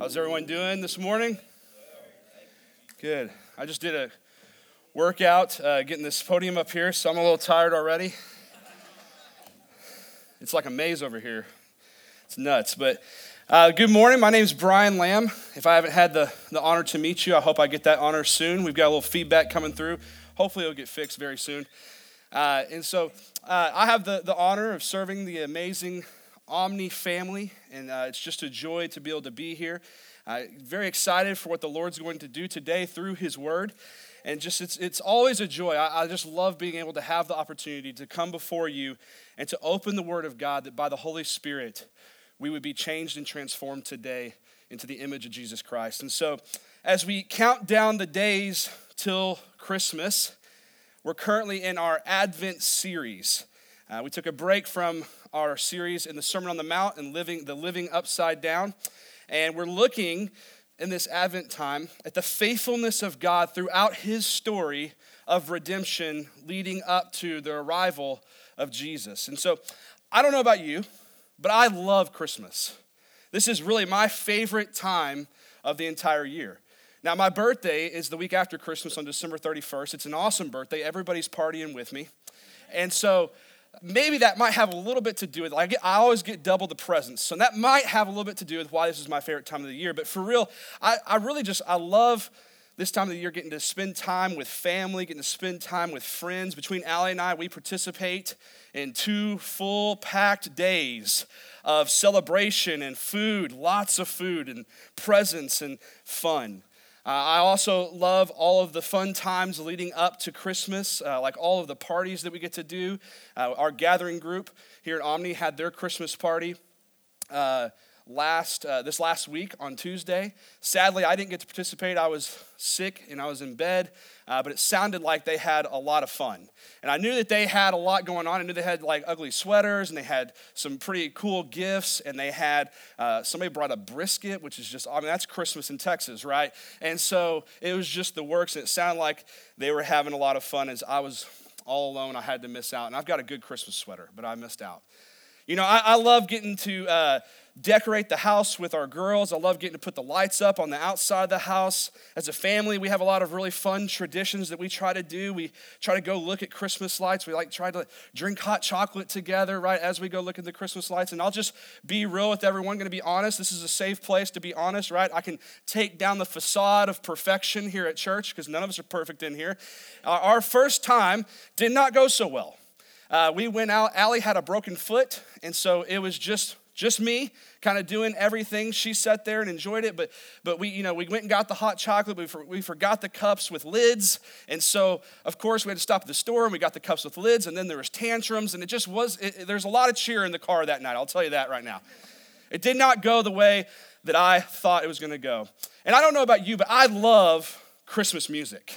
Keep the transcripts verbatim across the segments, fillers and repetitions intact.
How's everyone doing this morning? Good. I just did a workout uh, getting this podium up here, so I'm a little tired already. It's like a maze over here. It's nuts. But uh, good morning. My name's Brian Lamb. If I haven't had the, the honor to meet you, I hope I get that honor soon. We've got a little feedback coming through. Hopefully it'll get fixed very soon. Uh, and so uh, I have the, the honor of serving the amazing Omni family, and uh, it's just a joy to be able to be here. Uh, very excited for what the Lord's going to do today through His Word, and just it's it's always a joy. I, I just love being able to have the opportunity to come before you and to open the Word of God, that by the Holy Spirit we would be changed and transformed today into the image of Jesus Christ. And so, as we count down the days till Christmas, we're currently in our Advent series. Uh, we took a break from our series in the Sermon on the Mount and living the Living Upside Down. And we're looking in this Advent time at the faithfulness of God throughout His story of redemption leading up to the arrival of Jesus. And so, I don't know about you, but I love Christmas. This is really my favorite time of the entire year. Now, my birthday is the week after Christmas on December thirty-first. It's an awesome birthday. Everybody's partying with me. And so, maybe that might have a little bit to do with, I, get, I always get double the presents, so that might have a little bit to do with why this is my favorite time of the year. But for real, I, I really just, I love this time of the year, getting to spend time with family, getting to spend time with friends. Between Allie and I, we participate in two full packed days of celebration and food, lots of food and presents and fun. Uh, I also love all of the fun times leading up to Christmas, uh, like all of the parties that we get to do. Uh, our gathering group here at Omni had their Christmas party uh, last uh, this last week on Tuesday. Sadly, I didn't get to participate. I was sick and I was in bed, uh, but it sounded like they had a lot of fun. And I knew that they had a lot going on. I knew they had like ugly sweaters, and they had some pretty cool gifts, and they had, uh, somebody brought a brisket, which is just, I mean, that's Christmas in Texas, right? And so it was just the works, and it sounded like they were having a lot of fun. As I was all alone, I had to miss out. And I've got a good Christmas sweater, but I missed out. You know, I, I love getting to uh, decorate the house with our girls. I love getting to put the lights up on the outside of the house. As a family, we have a lot of really fun traditions that we try to do. We try to go look at Christmas lights. We like try to drink hot chocolate together, right, as we go look at the Christmas lights. And I'll just be real with everyone, going to be honest. This is a safe place to be honest, right? I can take down the facade of perfection here at church, because none of us are perfect in here. Our, our first time did not go so well. Uh, we went out, Allie had a broken foot, and so it was just just me kind of doing everything. She sat there and enjoyed it, but but we, you know, we went and got the hot chocolate, but we, for, we forgot the cups with lids, and so, of course, we had to stop at the store, and we got the cups with lids, and then there was tantrums, and it just was, there's a lot of cheer in the car that night, I'll tell you that right now. It did not go the way that I thought it was going to go. And I don't know about you, but I love Christmas music.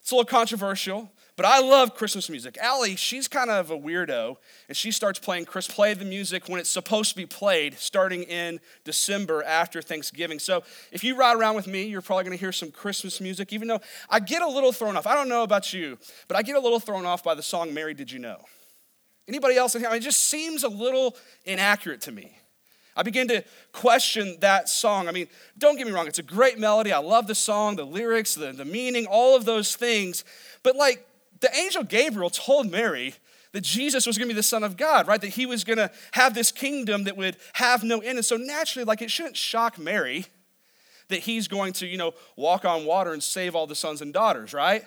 It's a little controversial, but I love Christmas music. Allie, she's kind of a weirdo, and she starts playing Chris play the music when it's supposed to be played, starting in December after Thanksgiving. So if you ride around with me, you're probably going to hear some Christmas music, even though I get a little thrown off. I don't know about you, but I get a little thrown off by the song Mary, Did You Know? Anybody else in here? I mean, it just seems a little inaccurate to me. I begin to question that song. I mean, don't get me wrong. It's a great melody. I love the song, the lyrics, the, the meaning, all of those things. But like, the angel Gabriel told Mary that Jesus was going to be the Son of God, right? That He was going to have this kingdom that would have no end. And so naturally, like, it shouldn't shock Mary that He's going to, you know, walk on water and save all the sons and daughters, right?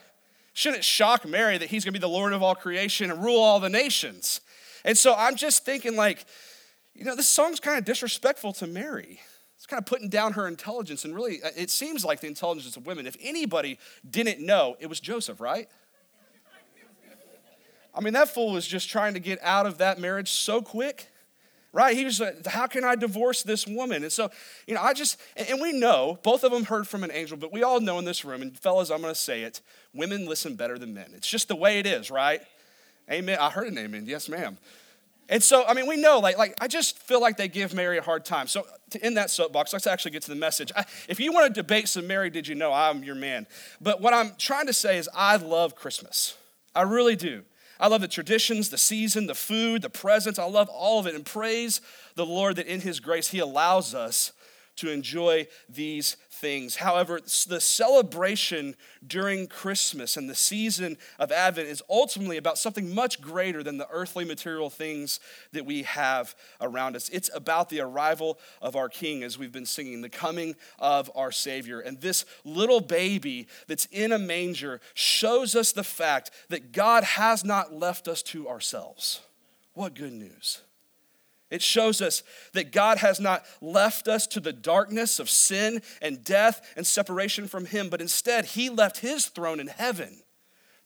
Shouldn't shock Mary that He's going to be the Lord of all creation and rule all the nations. And so I'm just thinking, like, you know, this song's kind of disrespectful to Mary. It's kind of putting down her intelligence, and really, it seems like the intelligence of women. If anybody didn't know, it was Joseph, right? I mean, that fool was just trying to get out of that marriage so quick, right? He was like, how can I divorce this woman? And so, you know, I just, and we know, both of them heard from an angel, but we all know in this room, and fellas, I'm going to say it, women listen better than men. It's just the way it is, right? Amen. I heard an amen. Yes, ma'am. And so, I mean, we know, like, like I just feel like they give Mary a hard time. So to end that soapbox, let's actually get to the message. I, if you want to debate some Mary, did you know, I'm your man. But what I'm trying to say is I love Christmas. I really do. I love the traditions, the season, the food, the presents. I love all of it, and praise the Lord that in His grace He allows us to enjoy these things. However, the celebration during Christmas and the season of Advent is ultimately about something much greater than the earthly material things that we have around us. It's about the arrival of our King, as we've been singing, the coming of our Savior. And this little baby that's in a manger shows us the fact that God has not left us to ourselves. What good news. It shows us that God has not left us to the darkness of sin and death and separation from him, but instead he left his throne in heaven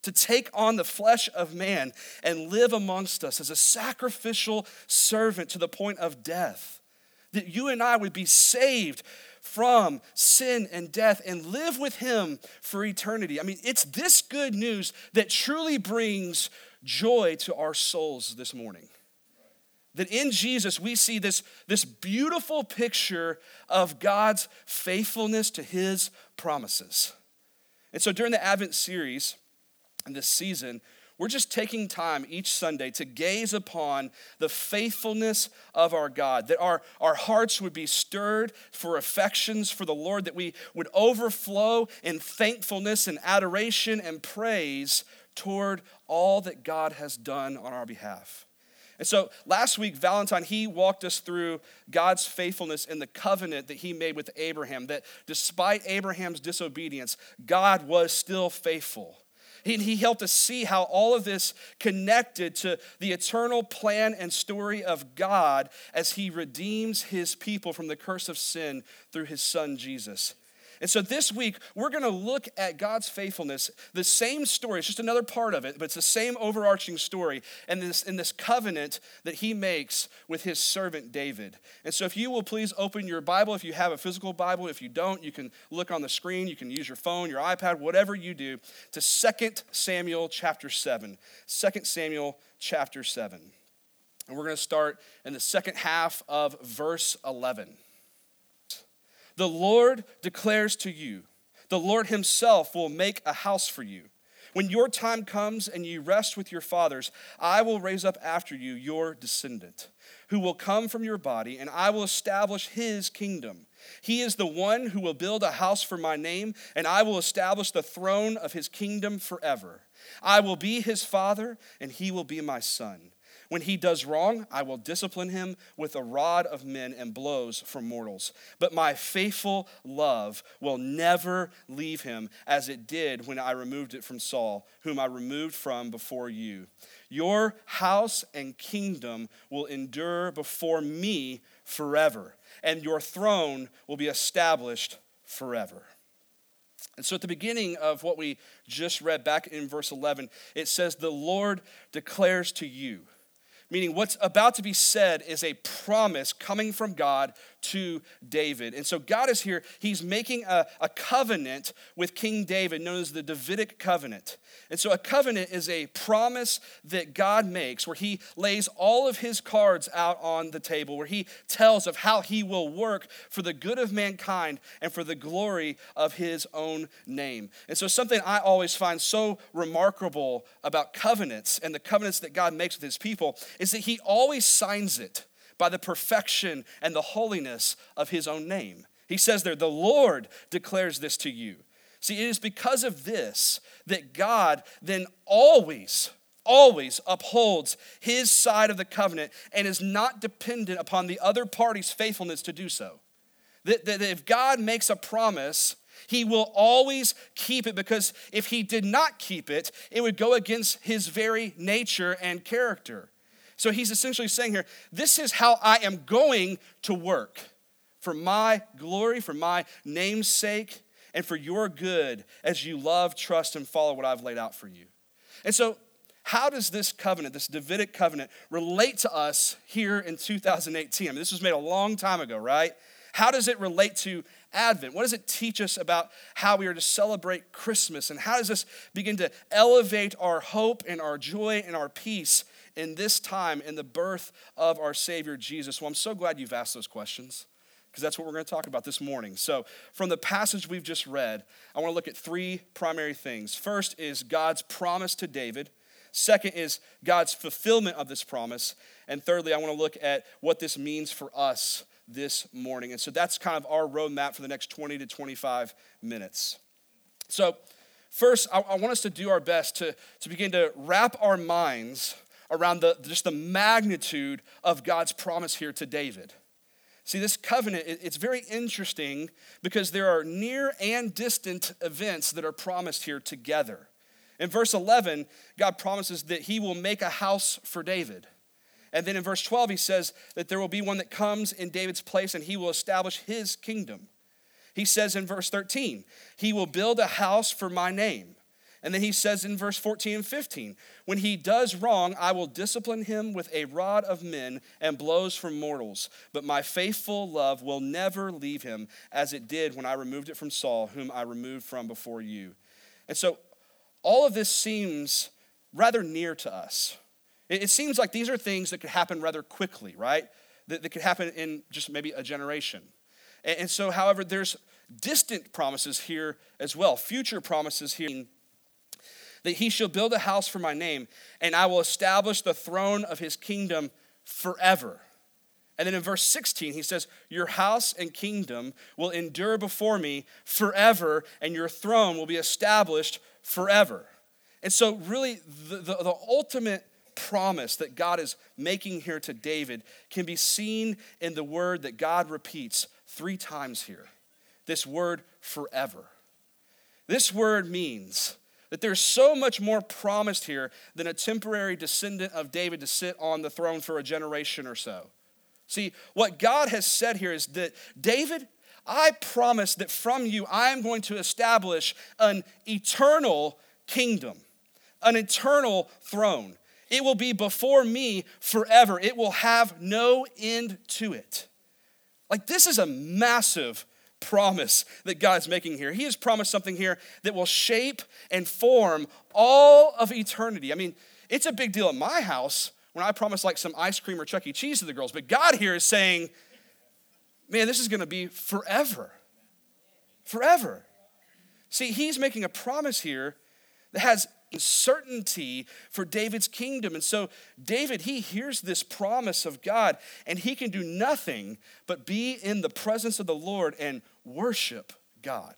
to take on the flesh of man and live amongst us as a sacrificial servant to the point of death, that you and I would be saved from sin and death and live with him for eternity. I mean, it's this good news that truly brings joy to our souls this morning. That in Jesus, we see this, this beautiful picture of God's faithfulness to his promises. And so during the Advent series and this season, we're just taking time each Sunday to gaze upon the faithfulness of our God, that our, our hearts would be stirred for affections for the Lord, that we would overflow in thankfulness and adoration and praise toward all that God has done on our behalf. And so last week, Valentine, he walked us through God's faithfulness in the covenant that he made with Abraham, that despite Abraham's disobedience, God was still faithful. He, he helped us see how all of this connected to the eternal plan and story of God as he redeems his people from the curse of sin through his son, Jesus. And so this week, we're going to look at God's faithfulness, the same story, it's just another part of it, but it's the same overarching story in this, in this covenant that he makes with his servant David. And so if you will please open your Bible, if you have a physical Bible, if you don't, you can look on the screen, you can use your phone, your iPad, whatever you do, to Second Samuel chapter seven. Second Samuel chapter seven. And we're going to start in the second half of verse eleven. The Lord declares to you, the Lord himself will make a house for you. When your time comes and you rest with your fathers, I will raise up after you your descendant, who will come from your body, and I will establish his kingdom. He is the one who will build a house for my name, and I will establish the throne of his kingdom forever. I will be his father, and he will be my son. When he does wrong, I will discipline him with a rod of men and blows from mortals. But my faithful love will never leave him, as it did when I removed it from Saul, whom I removed from before you. Your house and kingdom will endure before me forever, and your throne will be established forever. And so at the beginning of what we just read back in verse eleven, it says, the Lord declares to you. Meaning what's about to be said is a promise coming from God to David. And so God is here, he's making a, a covenant with King David known as the Davidic covenant. And so a covenant is a promise that God makes where he lays all of his cards out on the table, where he tells of how he will work for the good of mankind and for the glory of his own name. And so something I always find so remarkable about covenants and the covenants that God makes with his people is that he always signs it by the perfection and the holiness of his own name. He says there, the Lord declares this to you. See, it is because of this that God then always, always upholds his side of the covenant and is not dependent upon the other party's faithfulness to do so. That, that if God makes a promise, he will always keep it, because if he did not keep it, it would go against his very nature and character. So he's essentially saying here, this is how I am going to work for my glory, for my name's sake, and for your good as you love, trust, and follow what I've laid out for you. And so how does this covenant, this Davidic covenant, relate to us here in two thousand eighteen? I mean, this was made a long time ago, right? How does it relate to Advent? What does it teach us about how we are to celebrate Christmas? And how does this begin to elevate our hope and our joy and our peace in this time, in the birth of our Savior Jesus? Well, I'm so glad you've asked those questions, because that's what we're going to talk about this morning. So from the passage we've just read, I want to look at three primary things. First is God's promise to David. Second is God's fulfillment of this promise. And thirdly, I want to look at what this means for us this morning. And so that's kind of our roadmap for the next twenty to twenty-five minutes. So first, I, I want us to do our best to, to begin to wrap our minds around the just the magnitude of God's promise here to David. See, this covenant, it's very interesting because there are near and distant events that are promised here together. In verse eleven, God promises that he will make a house for David. And then in verse twelve, he says that there will be one that comes in David's place and he will establish his kingdom. He says in verse thirteen, he will build a house for my name. And then he says in verse fourteen and fifteen, when he does wrong, I will discipline him with a rod of men and blows from mortals. But my faithful love will never leave him, as it did when I removed it from Saul, whom I removed from before you. And so all of this seems rather near to us. It seems like these are things that could happen rather quickly, right? That, that could happen in just maybe a generation. And, and so, however, there's distant promises here as well, future promises here, that he shall build a house for my name, and I will establish the throne of his kingdom forever. And then in verse sixteen, he says, your house and kingdom will endure before me forever, and your throne will be established forever. And so really, the, the, the ultimate promise that God is making here to David can be seen in the word that God repeats three times here, this word forever. This word means that there's so much more promised here than a temporary descendant of David to sit on the throne for a generation or so. See, what God has said here is that, David, I promise that from you I am going to establish an eternal kingdom, an eternal throne. It will be before me forever. It will have no end to it. Like, this is a massive promise that God's making here. He has promised something here that will shape and form all of eternity. I mean, it's a big deal at my house when I promise like some ice cream or Chuck E. Cheese to the girls, but God here is saying, man, this is going to be forever, forever. See, he's making a promise here that has certainty for David's kingdom. And so David, he hears this promise of God, and he can do nothing but be in the presence of the Lord and worship God.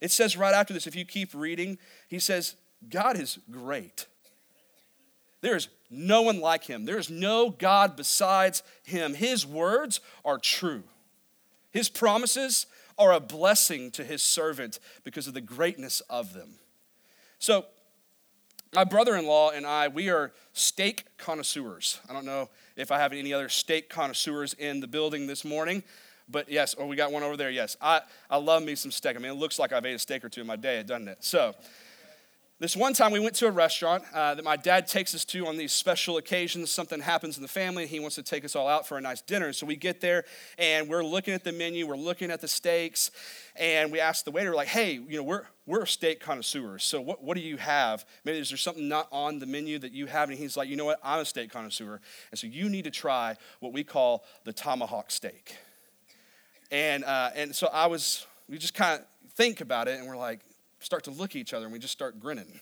It says right after this, if you keep reading, he says, God is great. There is no one like him. There is no God besides him. His words are true. His promises are a blessing to his servant because of the greatness of them. So my brother-in-law and I, we are steak connoisseurs. I don't know if I have any other steak connoisseurs in the building this morning, but yes, oh, we got one over there, yes. I, I love me some steak. I mean, it looks like I've ate a steak or two in my day, doesn't it? So this one time we went to a restaurant uh, that my dad takes us to on these special occasions. Something happens in the family, and he wants to take us all out for a nice dinner. So we get there, and we're looking at the menu, we're looking at the steaks, and we ask the waiter, like, hey, you know, we're we're steak connoisseurs, so what, what do you have? Maybe is there something not on the menu that you have? And he's like, you know what, I'm a steak connoisseur, and so you need to try what we call the tomahawk steak. And uh, and so I was, we just kind of think about it, and we're like, start to look at each other, and we just start grinning.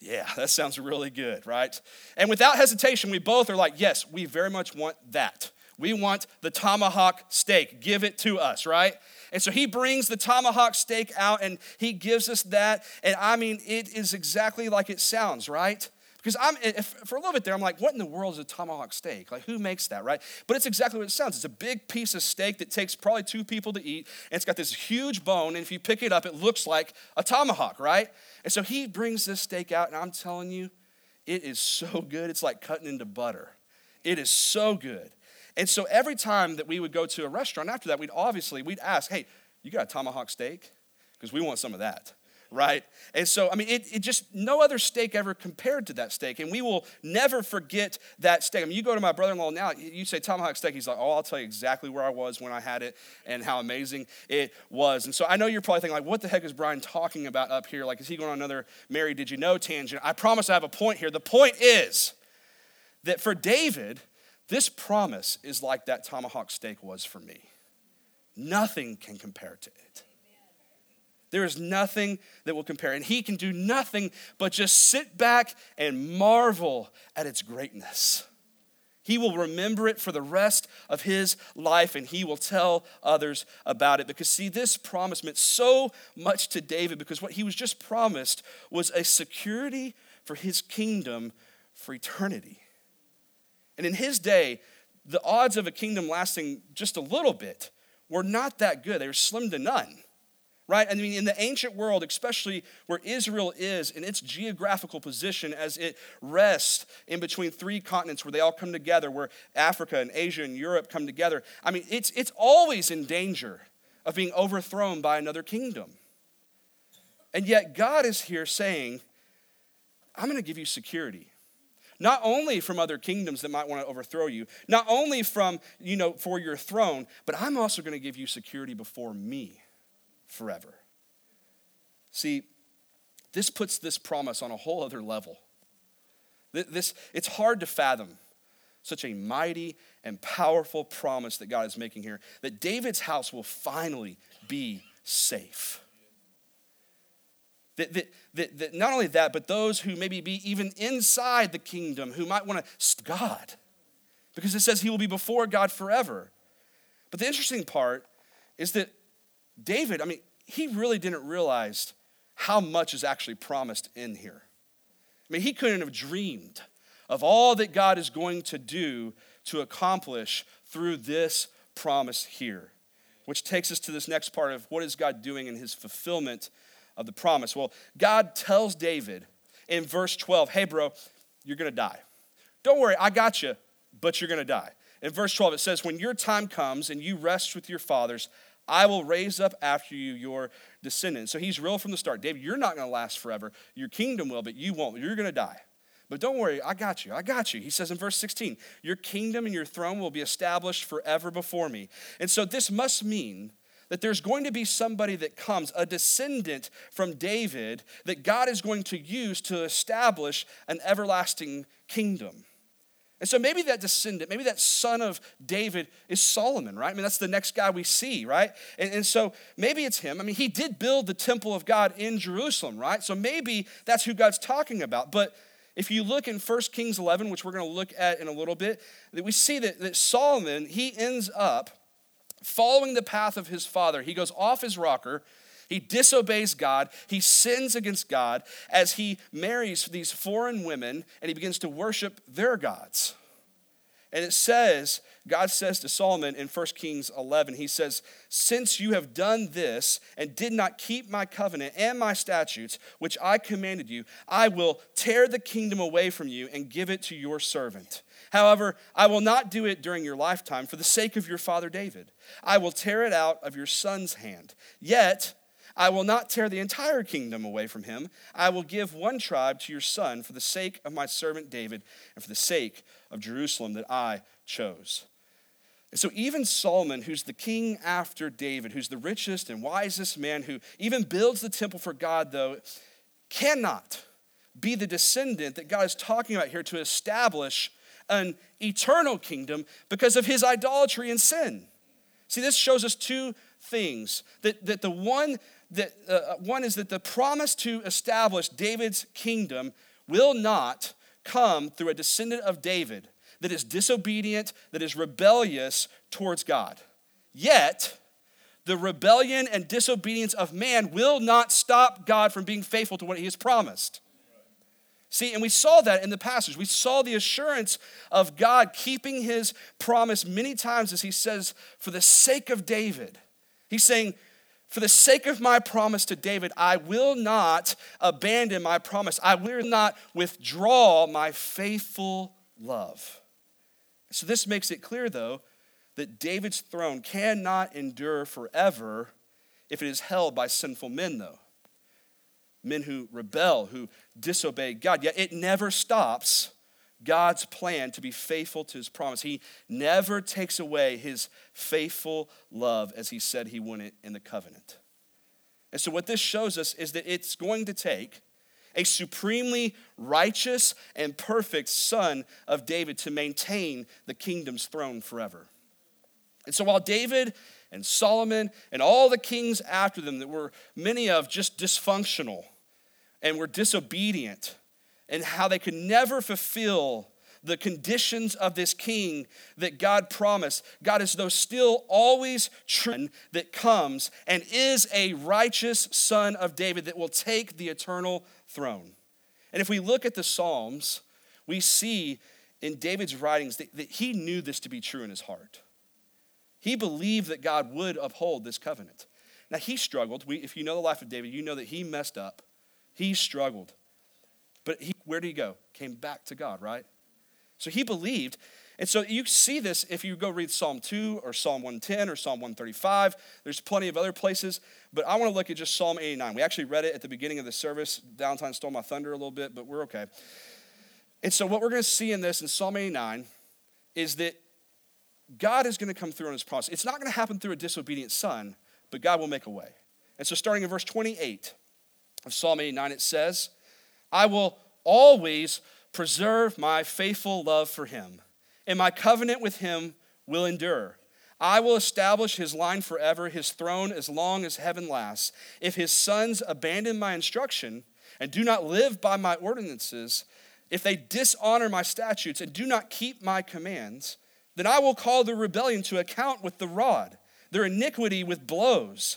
Yeah, that sounds really good, right? And without hesitation, we both are like, yes, we very much want that. We want the tomahawk steak. Give it to us, right? And so he brings the tomahawk steak out, and he gives us that. And I mean, it is exactly like it sounds, right? Because I'm if, for a little bit there, I'm like, what in the world is a tomahawk steak? Like, who makes that, right? But it's exactly what it sounds. It's a big piece of steak that takes probably two people to eat, and it's got this huge bone, and if you pick it up, it looks like a tomahawk, right? And so he brings this steak out, and I'm telling you, it is so good. It's like cutting into butter. It is so good. And so every time that we would go to a restaurant after that, we'd obviously, we'd ask, hey, you got a tomahawk steak? Because we want some of that, right? And so, I mean, it, it just, no other steak ever compared to that steak. And we will never forget that steak. I mean, you go to my brother-in-law now, you say tomahawk steak, he's like, oh, I'll tell you exactly where I was when I had it and how amazing it was. And so I know you're probably thinking, like, what the heck is Brian talking about up here? Like, is he going on another Mary Did You Know tangent? I promise I have a point here. The point is that for David, this promise is like that tomahawk steak was for me. Nothing can compare to it. There is nothing that will compare. And he can do nothing but just sit back and marvel at its greatness. He will remember it for the rest of his life, and he will tell others about it. Because see, this promise meant so much to David, because what he was just promised was a security for his kingdom for eternity. And in his day, the odds of a kingdom lasting just a little bit were not that good. They were slim to none, right? I mean, in the ancient world, especially where Israel is in its geographical position as it rests in between three continents where they all come together, where Africa and Asia and Europe come together, I mean, it's, it's always in danger of being overthrown by another kingdom. And yet God is here saying, I'm going to give you security. Not only from other kingdoms that might want to overthrow you, not only from, you know, for your throne, but I'm also going to give you security before me forever. See, this puts this promise on a whole other level. This, it's hard to fathom such a mighty and powerful promise that God is making here, that David's house will finally be safe. That, that, that, that not only that, but those who maybe be even inside the kingdom who might want to stop God, because it says he will be before God forever. But the interesting part is that David, I mean, he really didn't realize how much is actually promised in here. I mean, he couldn't have dreamed of all that God is going to do to accomplish through this promise here, which takes us to this next part of what is God doing in his fulfillment of the promise. Well, God tells David in verse twelve, hey bro, you're gonna die. Don't worry, I got you, but you're gonna die. In verse twelve, it says, when your time comes and you rest with your fathers, I will raise up after you your descendants. So he's real from the start. David, you're not gonna last forever. Your kingdom will, but you won't. You're gonna die. But don't worry, I got you, I got you. He says in verse sixteen, your kingdom and your throne will be established forever before me. And so this must mean that there's going to be somebody that comes, a descendant from David, that God is going to use to establish an everlasting kingdom. And so maybe that descendant, maybe that son of David is Solomon, right? I mean, that's the next guy we see, right? And, and so maybe it's him. I mean, he did build the temple of God in Jerusalem, right? So maybe that's who God's talking about. But if you look in First Kings eleven, which we're going to look at in a little bit, that we see that, that Solomon, he ends up following the path of his father. He goes off his rocker. He disobeys God. He sins against God as he marries these foreign women and he begins to worship their gods. And it says, God says to Solomon in First Kings eleven, he says, since you have done this and did not keep my covenant and my statutes, which I commanded you, I will tear the kingdom away from you and give it to your servant. However, I will not do it during your lifetime for the sake of your father David. I will tear it out of your son's hand. Yet, I will not tear the entire kingdom away from him. I will give one tribe to your son for the sake of my servant David and for the sake of Jerusalem that I chose. And so even Solomon, who's the king after David, who's the richest and wisest man, who even builds the temple for God, though, cannot be the descendant that God is talking about here to establish an eternal kingdom because of his idolatry and sin. See, this shows us two things. That, that the one that uh, one is that the promise to establish David's kingdom will not come through a descendant of David that is disobedient, that is rebellious towards God. Yet, the rebellion and disobedience of man will not stop God from being faithful to what he has promised. See, and we saw that in the passage. We saw the assurance of God keeping his promise many times as he says, for the sake of David. He's saying, for the sake of my promise to David, I will not abandon my promise. I will not withdraw my faithful love. So this makes it clear, though, that David's throne cannot endure forever if it is held by sinful men, though. Men who rebel, who disobey God. Yet it never stops God's plan to be faithful to his promise. He never takes away his faithful love as he said he wouldn't in the covenant. And so what this shows us is that it's going to take a supremely righteous and perfect son of David to maintain the kingdom's throne forever. And so while David and Solomon and all the kings after them that were many of just dysfunctional and were disobedient and how they could never fulfill the conditions of this king that God promised. God is though still always true that comes and is a righteous son of David that will take the eternal throne. And if we look at the Psalms, we see in David's writings that, that he knew this to be true in his heart. He believed that God would uphold this covenant. Now, he struggled. We, if you know the life of David, you know that he messed up. He struggled. But he, where did he go? Came back to God, right? So he believed. And so you see this if you go read Psalm two or Psalm one ten or Psalm one thirty-five. There's plenty of other places. But I want to look at just Psalm eighty-nine. We actually read it at the beginning of the service. Valentine stole my thunder a little bit, but we're okay. And so what we're going to see in this in Psalm eighty-nine is that God is going to come through on his promise. It's not going to happen through a disobedient son, but God will make a way. And so starting in verse twenty-eight of Psalm eighty-nine, it says, I will always preserve my faithful love for him, and my covenant with him will endure. I will establish his line forever, his throne as long as heaven lasts. If his sons abandon my instruction and do not live by my ordinances, if they dishonor my statutes and do not keep my commands, then I will call their rebellion to account with the rod, their iniquity with blows.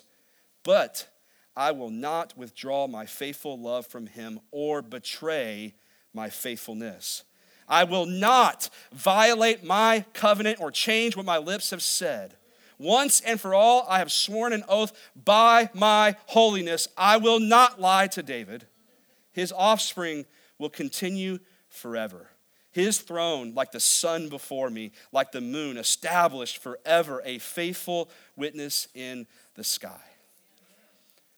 But I will not withdraw my faithful love from him or betray my faithfulness. I will not violate my covenant or change what my lips have said. Once and for all, I have sworn an oath by my holiness. I will not lie to David. His offspring will continue forever. His throne, like the sun before me, like the moon, established forever, a faithful witness in the sky.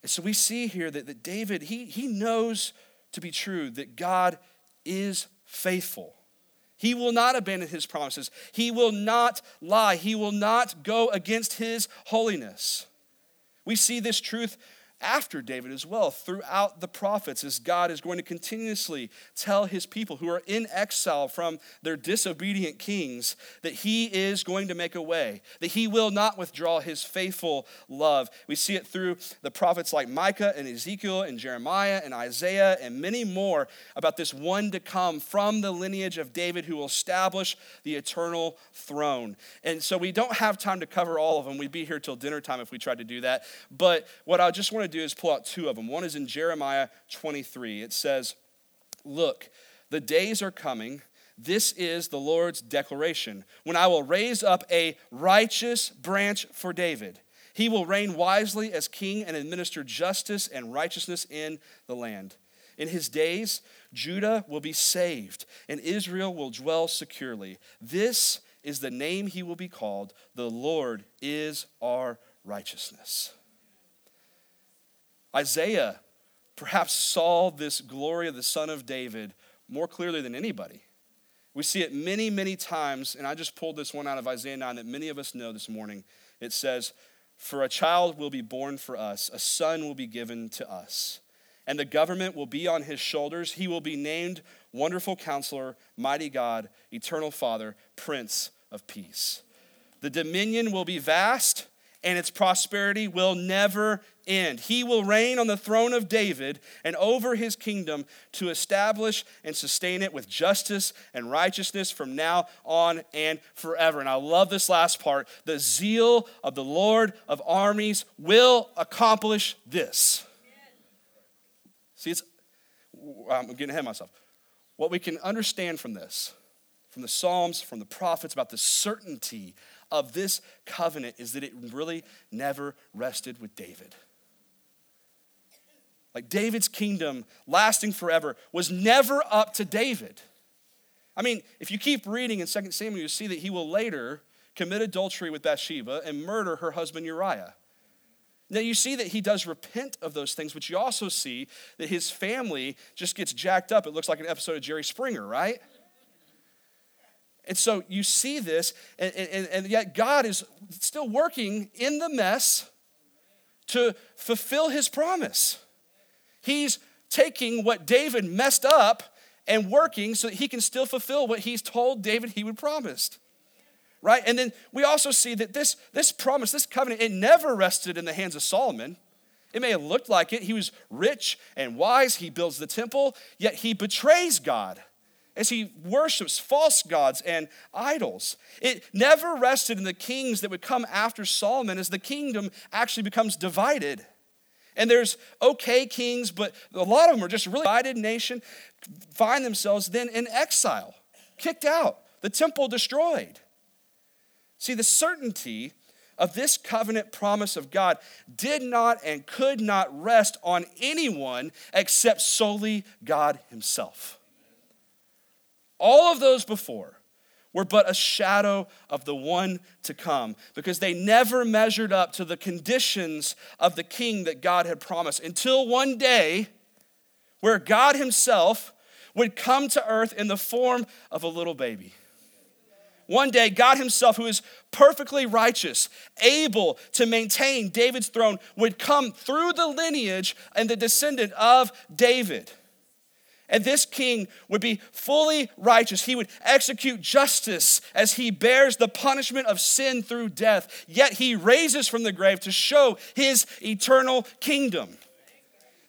And so we see here that, that David, he, he knows to be true that God is faithful. He will not abandon his promises. He will not lie. He will not go against his holiness. We see this truth after David as well, throughout the prophets, as God is going to continuously tell his people who are in exile from their disobedient kings that he is going to make a way, that he will not withdraw his faithful love. We see it through the prophets like Micah and Ezekiel and Jeremiah and Isaiah and many more about this one to come from the lineage of David who will establish the eternal throne. And so we don't have time to cover all of them. We'd be here till dinner time if we tried to do that. But what I just want to do is pull out two of them. One is in Jeremiah twenty-three. It says, look, the days are coming. This is the Lord's declaration. When I will raise up a righteous branch for David, he will reign wisely as king and administer justice and righteousness in the land. In his days, Judah will be saved and Israel will dwell securely. This is the name he will be called. The Lord is our righteousness. Isaiah perhaps saw this glory of the Son of David more clearly than anybody. We see it many, many times, and I just pulled this one out of Isaiah nine that many of us know this morning. It says, for a child will be born for us, a son will be given to us, and the government will be on his shoulders. He will be named Wonderful Counselor, Mighty God, Eternal Father, Prince of Peace. The dominion will be vast, and its prosperity will never end. He will reign on the throne of David and over his kingdom to establish and sustain it with justice and righteousness from now on and forever. And I love this last part. The zeal of the Lord of armies will accomplish this. See, it's, I'm getting ahead of myself. What we can understand from this, from the Psalms, from the prophets, about the certainty of this covenant is that it really never rested with David. Like David's kingdom lasting forever was never up to David. I mean, if you keep reading in Second Samuel, you'll see that he will later commit adultery with Bathsheba and murder her husband Uriah. Now you see that he does repent of those things, but you also see that his family just gets jacked up. It looks like an episode of Jerry Springer, right? And so you see this, and, and, and yet God is still working in the mess to fulfill his promise. He's taking what David messed up and working so that he can still fulfill what he's told David he would promised. Right? And then we also see that this, this promise, this covenant, it never rested in the hands of Solomon. It may have looked like it. He was rich and wise. He builds the temple, yet he betrays God. as he worships false gods and idols. It never rested in the kings that would come after Solomon, as the kingdom actually becomes divided. And there's okay kings, but a lot of them are just really divided nation, find themselves then in exile, kicked out, the temple destroyed. See, the certainty of this covenant promise of God did not and could not rest on anyone except solely God himself. All of those before were but a shadow of the one to come, because they never measured up to the conditions of the king that God had promised, until one day where God himself would come to earth in the form of a little baby. One day, God himself, who is perfectly righteous, able to maintain David's throne, would come through the lineage and the descendant of David. And this king would be fully righteous. He would execute justice as he bears the punishment of sin through death. Yet he raises from the grave to show his eternal kingdom.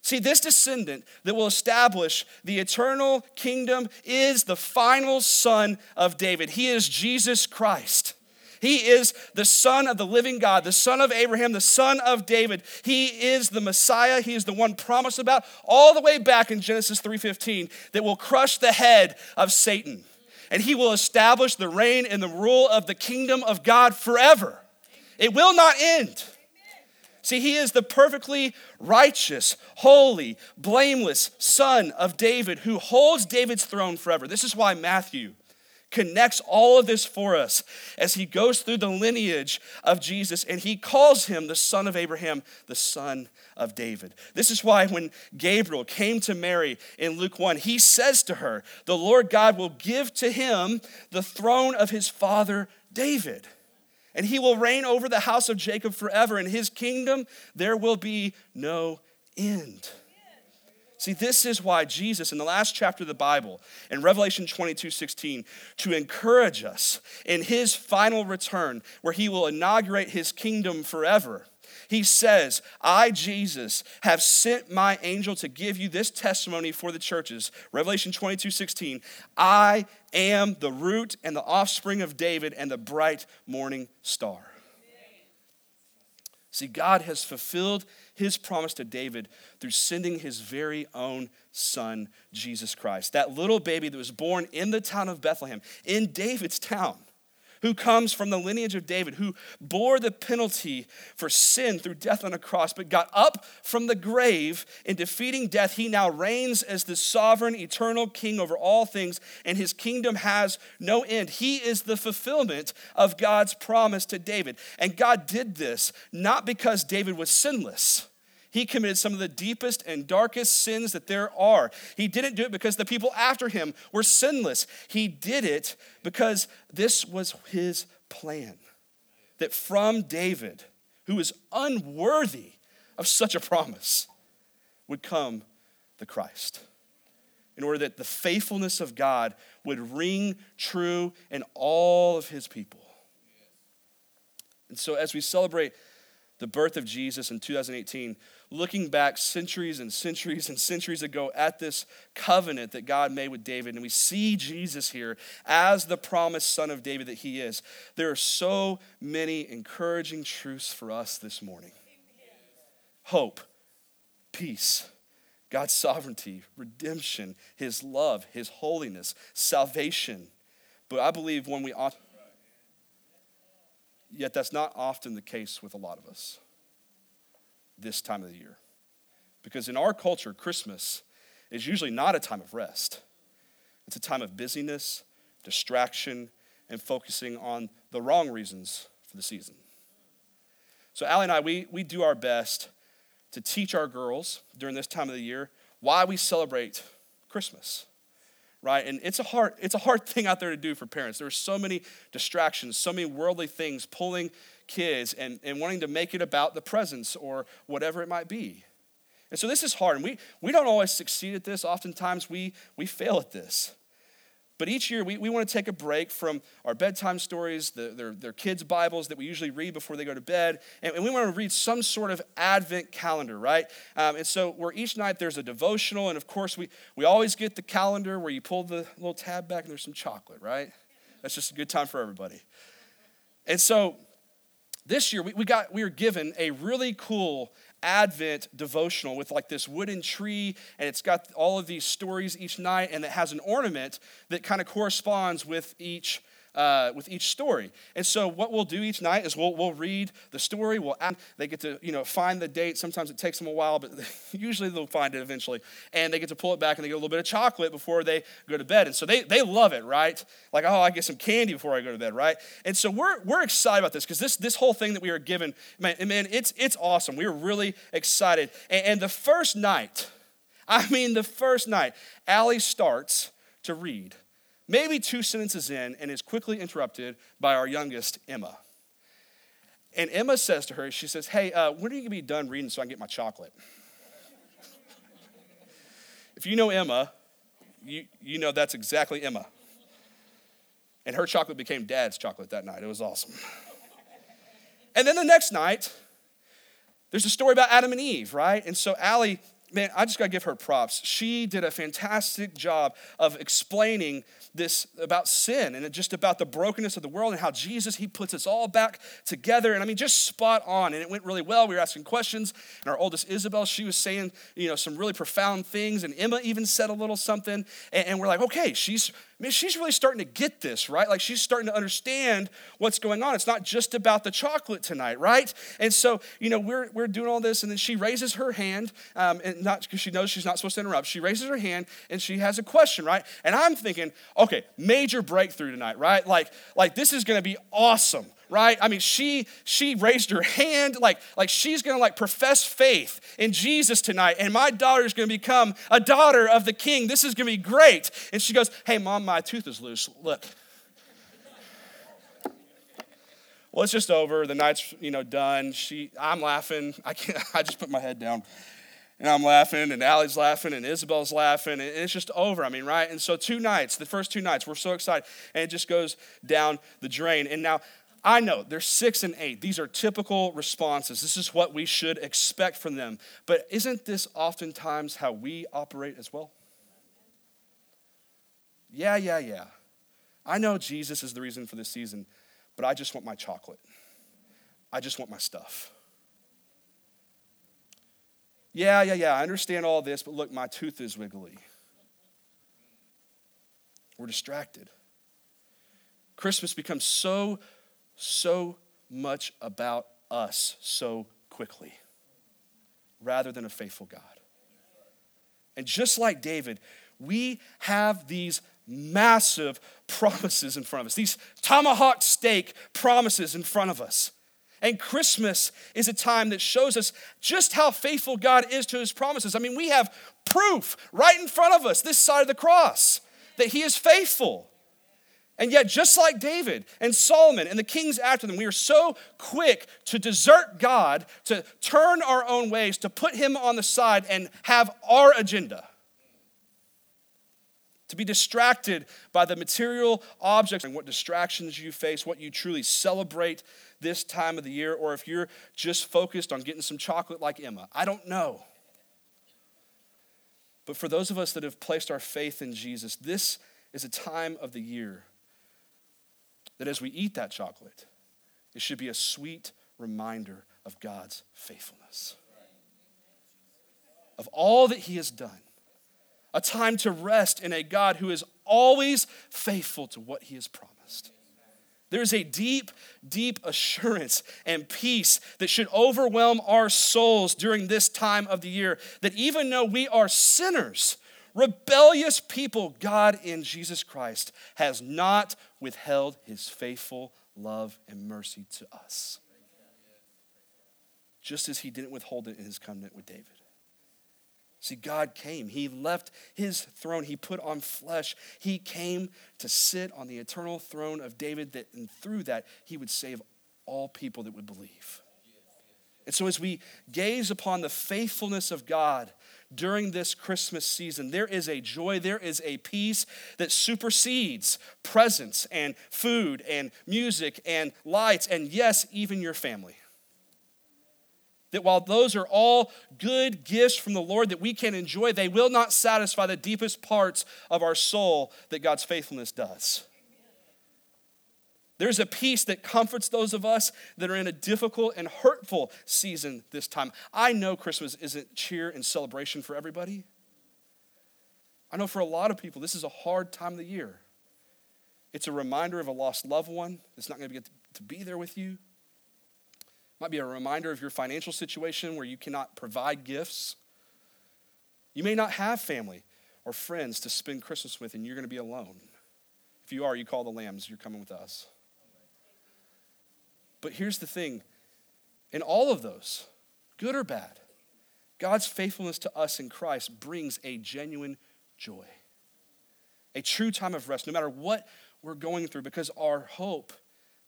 See, this descendant that will establish the eternal kingdom is the final son of David. He is Jesus Christ. He is the son of the living God, the son of Abraham, the son of David. He is the Messiah. He is the one promised about all the way back in Genesis three fifteen that will crush the head of Satan. And he will establish the reign and the rule of the kingdom of God forever. It will not end. See, he is the perfectly righteous, holy, blameless son of David who holds David's throne forever. This is why Matthew connects all of this for us as he goes through the lineage of Jesus, and he calls him the son of Abraham, the son of David. This is why when Gabriel came to Mary in Luke one, he says to her, the Lord God will give to him the throne of his father David, and he will reign over the house of Jacob forever. In his kingdom, there will be no end. See, this is why Jesus, in the last chapter of the Bible, in Revelation twenty-two sixteen, to encourage us in his final return, where he will inaugurate his kingdom forever, he says, I, Jesus, have sent my angel to give you this testimony for the churches. Revelation twenty-two sixteen, I am the root and the offspring of David and the bright morning star. See, God has fulfilled his promise to David through sending his very own son, Jesus Christ. That little baby that was born in the town of Bethlehem, in David's town, who comes from the lineage of David, who bore the penalty for sin through death on a cross, but got up from the grave in defeating death. He now reigns as the sovereign, eternal king over all things, and his kingdom has no end. He is the fulfillment of God's promise to David. And God did this not because David was sinless. He committed some of the deepest and darkest sins that there are. He didn't do it because the people after him were sinless. He did it because this was his plan, that from David, who is unworthy of such a promise, would come the Christ, in order that the faithfulness of God would ring true in all of his people. And so as we celebrate the birth of Jesus in two thousand eighteen, looking back centuries and centuries and centuries ago at this covenant that God made with David, and we see Jesus here as the promised son of David that he is, there are so many encouraging truths for us this morning. Hope, peace, God's sovereignty, redemption, his love, his holiness, salvation. But I believe when we ought Yet that's not often the case with a lot of us this time of the year. Because in our culture, Christmas is usually not a time of rest. It's a time of busyness, distraction, and focusing on the wrong reasons for the season. So Allie and I, we, we do our best to teach our girls during this time of the year why we celebrate Christmas. Right, and it's a hard it's a hard thing out there to do for parents. There are so many distractions, so many worldly things pulling kids and, and wanting to make it about the presents or whatever it might be. And so this is hard, and we, we don't always succeed at this. Oftentimes we we fail at this. But each year, we, we want to take a break from our bedtime stories, the, their, their kids' Bibles that we usually read before they go to bed, and, and we want to read some sort of Advent calendar, right? Um, and so where each night there's a devotional, and of course, we, we always get the calendar where you pull the little tab back and there's some chocolate, right? That's just a good time for everybody. And so this year, we, we got we were given a really cool Advent devotional with like this wooden tree, and it's got all of these stories each night, and it has an ornament that kind of corresponds with each uh, with each story. And so what we'll do each night is we'll we'll read the story. We'll add, they get to you know find the date. Sometimes it takes them a while, but usually they'll find it eventually. And they get to pull it back and they get a little bit of chocolate before they go to bed. And so they they love it, right? Like, oh, I get some candy before I go to bed, right? And so we're we're excited about this because this this whole thing that we are given, man, man, it's it's awesome. We were really excited. And, and the first night, I mean the first night, Allie starts to read. Maybe two sentences in, and is quickly interrupted by our youngest, Emma. And Emma says to her, she says, hey, uh, when are you going to be done reading so I can get my chocolate? If you know Emma, you, you know that's exactly Emma. And her chocolate became Dad's chocolate that night. It was awesome. And then the next night, there's a story about Adam and Eve, right? And so Allie, man, I just got to give her props. She did a fantastic job of explaining this about sin and just about the brokenness of the world and how Jesus, he puts us all back together. And I mean, just spot on. And it went really well. We were asking questions. And our oldest Isabel, she was saying, you know, some really profound things. And Emma even said a little something. And, and we're like, okay, she's, I mean, she's really starting to get this, right? Like she's starting to understand what's going on. It's not just about the chocolate tonight, right? And so, you know, we're, we're doing all this. And then she raises her hand um, and not because she knows she's not supposed to interrupt. She raises her hand and she has a question, right? And I'm thinking, okay, major breakthrough tonight, right? Like, like this is gonna be awesome, right? I mean, she she raised her hand, like, like she's gonna like profess faith in Jesus tonight, and my daughter's gonna become a daughter of the King. This is gonna be great. And she goes, hey, Mom, my tooth is loose. Look. Well, it's just over. The night's, you know, done. She, I'm laughing. I can't, I just put my head down. And I'm laughing, and Allie's laughing, and Isabel's laughing, and it's just over. I mean, right? And so two nights, the first two nights, we're so excited, and it just goes down the drain. And now, I know, they're six and eight. These are typical responses. This is what we should expect from them. But isn't this oftentimes how we operate as well? Yeah, yeah, yeah. I know Jesus is the reason for this season, but I just want my chocolate. I just want my stuff. Yeah, yeah, yeah, I understand all this, but look, my tooth is wiggly. We're distracted. Christmas becomes so, so much about us so quickly rather than a faithful God. And just like David, we have these massive promises in front of us, these tomahawk steak promises in front of us. And Christmas is a time that shows us just how faithful God is to his promises. I mean, we have proof right in front of us, this side of the cross, that he is faithful. And yet, just like David and Solomon and the kings after them, we are so quick to desert God, to turn our own ways, to put him on the side and have our agenda. To be distracted by the material objects and what distractions you face, what you truly celebrate this time of the year, or if you're just focused on getting some chocolate like Emma. I don't know. But for those of us that have placed our faith in Jesus, this is a time of the year that as we eat that chocolate, it should be a sweet reminder of God's faithfulness, of all that he has done. A time to rest in a God who is always faithful to what he has promised. There is a deep, deep assurance and peace that should overwhelm our souls during this time of the year, that even though we are sinners, rebellious people, God in Jesus Christ has not withheld his faithful love and mercy to us, just as he didn't withhold it in his covenant with David. See, God came. He left his throne. He put on flesh. He came to sit on the eternal throne of David, that, and through that, he would save all people that would believe. And so as we gaze upon the faithfulness of God during this Christmas season, there is a joy, there is a peace that supersedes presents and food and music and lights and, yes, even your family. That while those are all good gifts from the Lord that we can enjoy, they will not satisfy the deepest parts of our soul that God's faithfulness does. There's a peace that comforts those of us that are in a difficult and hurtful season this time. I know Christmas isn't cheer and celebration for everybody. I know for a lot of people, this is a hard time of the year. It's a reminder of a lost loved one that's not going to get to be there with you. It might be a reminder of your financial situation where you cannot provide gifts. You may not have family or friends to spend Christmas with, and you're going to be alone. If you are, you call the Lambs. You're coming with us. But here's the thing, in all of those, good or bad, God's faithfulness to us in Christ brings a genuine joy, a true time of rest, no matter what we're going through, because our hope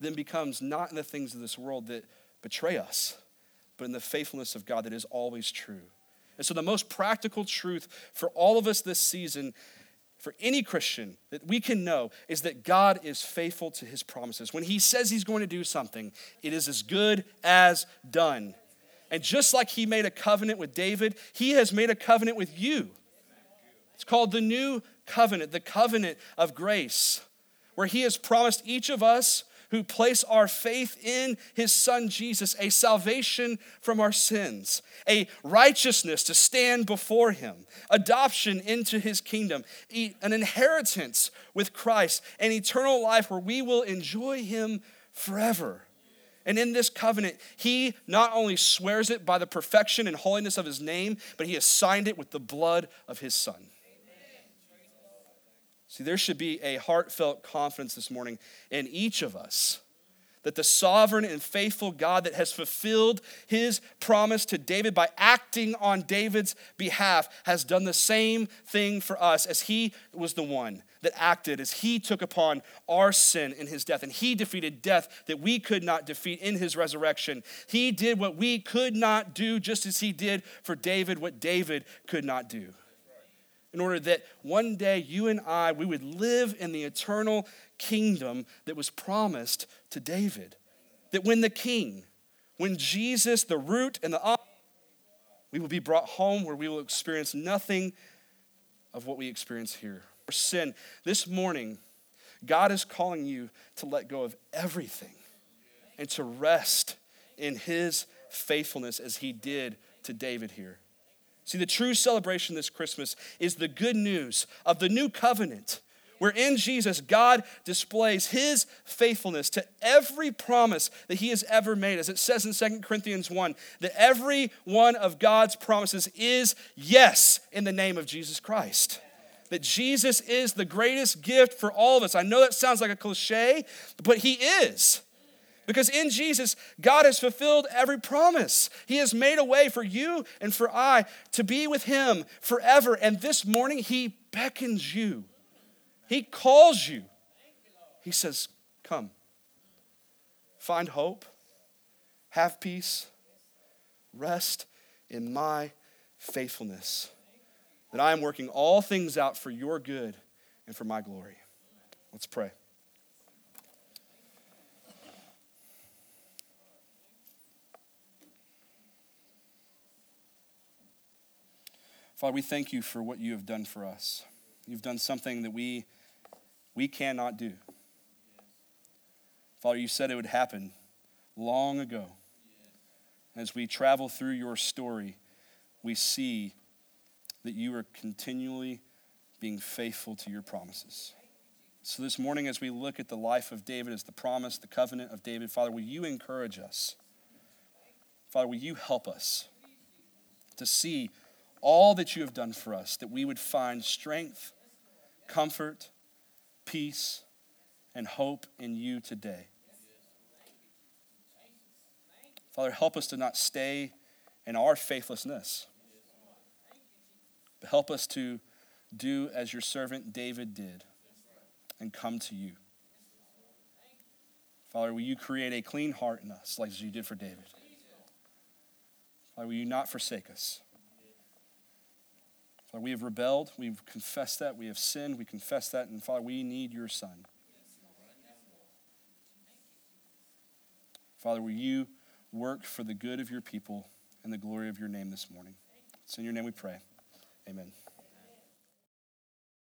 then becomes not in the things of this world that betray us, but in the faithfulness of God that is always true. And so the most practical truth for all of us this season, for any Christian that we can know, is that God is faithful to his promises. When he says he's going to do something, it is as good as done. And just like he made a covenant with David, he has made a covenant with you. It's called the new covenant, the covenant of grace, where he has promised each of us who place our faith in his son Jesus a salvation from our sins, a righteousness to stand before him, adoption into his kingdom, an inheritance with Christ, an eternal life where we will enjoy him forever. And in this covenant, he not only swears it by the perfection and holiness of his name, but he has signed it with the blood of his son. See, there should be a heartfelt confidence this morning in each of us that the sovereign and faithful God that has fulfilled his promise to David by acting on David's behalf has done the same thing for us, as he was the one that acted, as he took upon our sin in his death, and he defeated death that we could not defeat in his resurrection. He did what we could not do, just as he did for David what David could not do, in order that one day you and I, we would live in the eternal kingdom that was promised to David. That when the king, when Jesus, the root and the op, we will be brought home where we will experience nothing of what we experience here. Or sin. This morning, God is calling you to let go of everything and to rest in his faithfulness as he did to David here. See, the true celebration this Christmas is the good news of the new covenant, where in Jesus, God displays his faithfulness to every promise that he has ever made. As it says in Second Corinthians one, that every one of God's promises is yes in the name of Jesus Christ. That Jesus is the greatest gift for all of us. I know that sounds like a cliche, but he is. Because in Jesus, God has fulfilled every promise. He has made a way for you and for I to be with him forever. And this morning, he beckons you. He calls you. He says, come. Find hope. Have peace. Rest in my faithfulness. That I am working all things out for your good and for my glory. Let's pray. Father, we thank you for what you have done for us. You've done something that we we cannot do. Father, you said it would happen long ago. And as we travel through your story, we see that you are continually being faithful to your promises. So this morning, as we look at the life of David as the promise, the covenant of David, Father, will you encourage us? Father, will you help us to see all that you have done for us, that we would find strength, comfort, peace, and hope in you today. Father, help us to not stay in our faithlessness, but help us to do as your servant David did and come to you. Father, will you create a clean heart in us like you did for David? Father, will you not forsake us? Father, we have rebelled. We've confessed that. We have sinned. We confess that. And Father, we need your son. Father, will you work for the good of your people and the glory of your name this morning? It's in your name we pray. Amen.